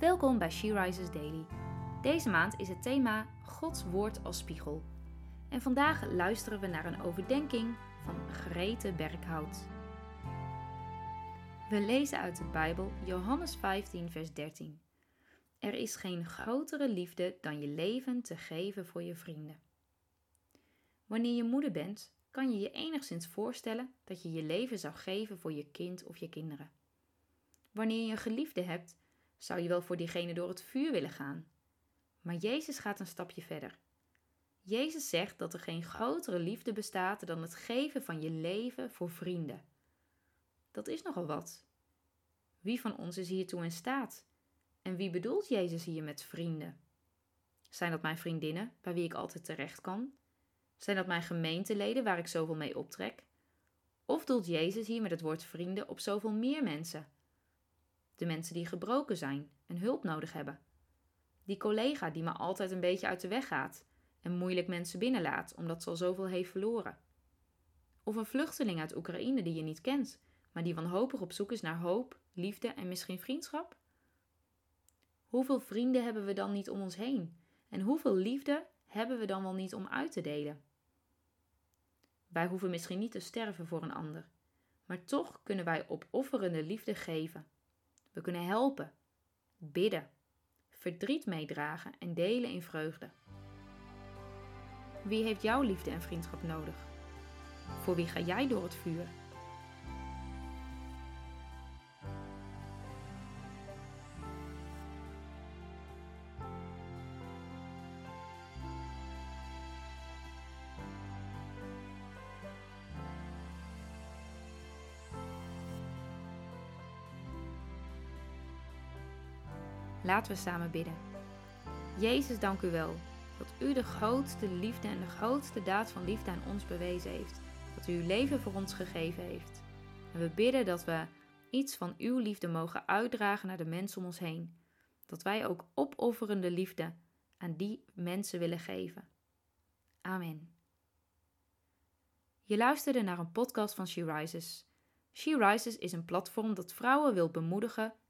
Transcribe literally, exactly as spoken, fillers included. Welkom bij She Rises Daily. Deze maand is het thema Gods woord als spiegel. En vandaag luisteren we naar een overdenking van Grete Berkhout. We lezen uit de Bijbel Johannes vijftien vers dertien. Er is geen grotere liefde dan je leven te geven voor je vrienden. Wanneer je moeder bent, kan je je enigszins voorstellen dat je je leven zou geven voor je kind of je kinderen. Wanneer je een geliefde hebt, zou je wel voor diegene door het vuur willen gaan. Maar Jezus gaat een stapje verder. Jezus zegt dat er geen grotere liefde bestaat dan het geven van je leven voor vrienden. Dat is nogal wat. Wie van ons is hiertoe in staat? En wie bedoelt Jezus hier met vrienden? Zijn dat mijn vriendinnen, bij wie ik altijd terecht kan? Zijn dat mijn gemeenteleden, waar ik zoveel mee optrek? Of doelt Jezus hier met het woord vrienden op zoveel meer mensen? De mensen die gebroken zijn en hulp nodig hebben. Die collega die me altijd een beetje uit de weg gaat en moeilijk mensen binnenlaat omdat ze al zoveel heeft verloren. Of een vluchteling uit Oekraïne die je niet kent, maar die wanhopig op zoek is naar hoop, liefde en misschien vriendschap? Hoeveel vrienden hebben we dan niet om ons heen? En hoeveel liefde hebben we dan wel niet om uit te delen? Wij hoeven misschien niet te sterven voor een ander, maar toch kunnen wij opofferende liefde geven. We kunnen helpen, bidden, verdriet meedragen en delen in vreugde. Wie heeft jouw liefde en vriendschap nodig? Voor wie ga jij door het vuur? Laten we samen bidden. Jezus, dank u wel, dat u de grootste liefde en de grootste daad van liefde aan ons bewezen heeft. Dat u uw leven voor ons gegeven heeft. En we bidden dat we iets van uw liefde mogen uitdragen naar de mensen om ons heen. Dat wij ook opofferende liefde aan die mensen willen geven. Amen. Je luisterde naar een podcast van She Rises. She Rises is een platform dat vrouwen wil bemoedigen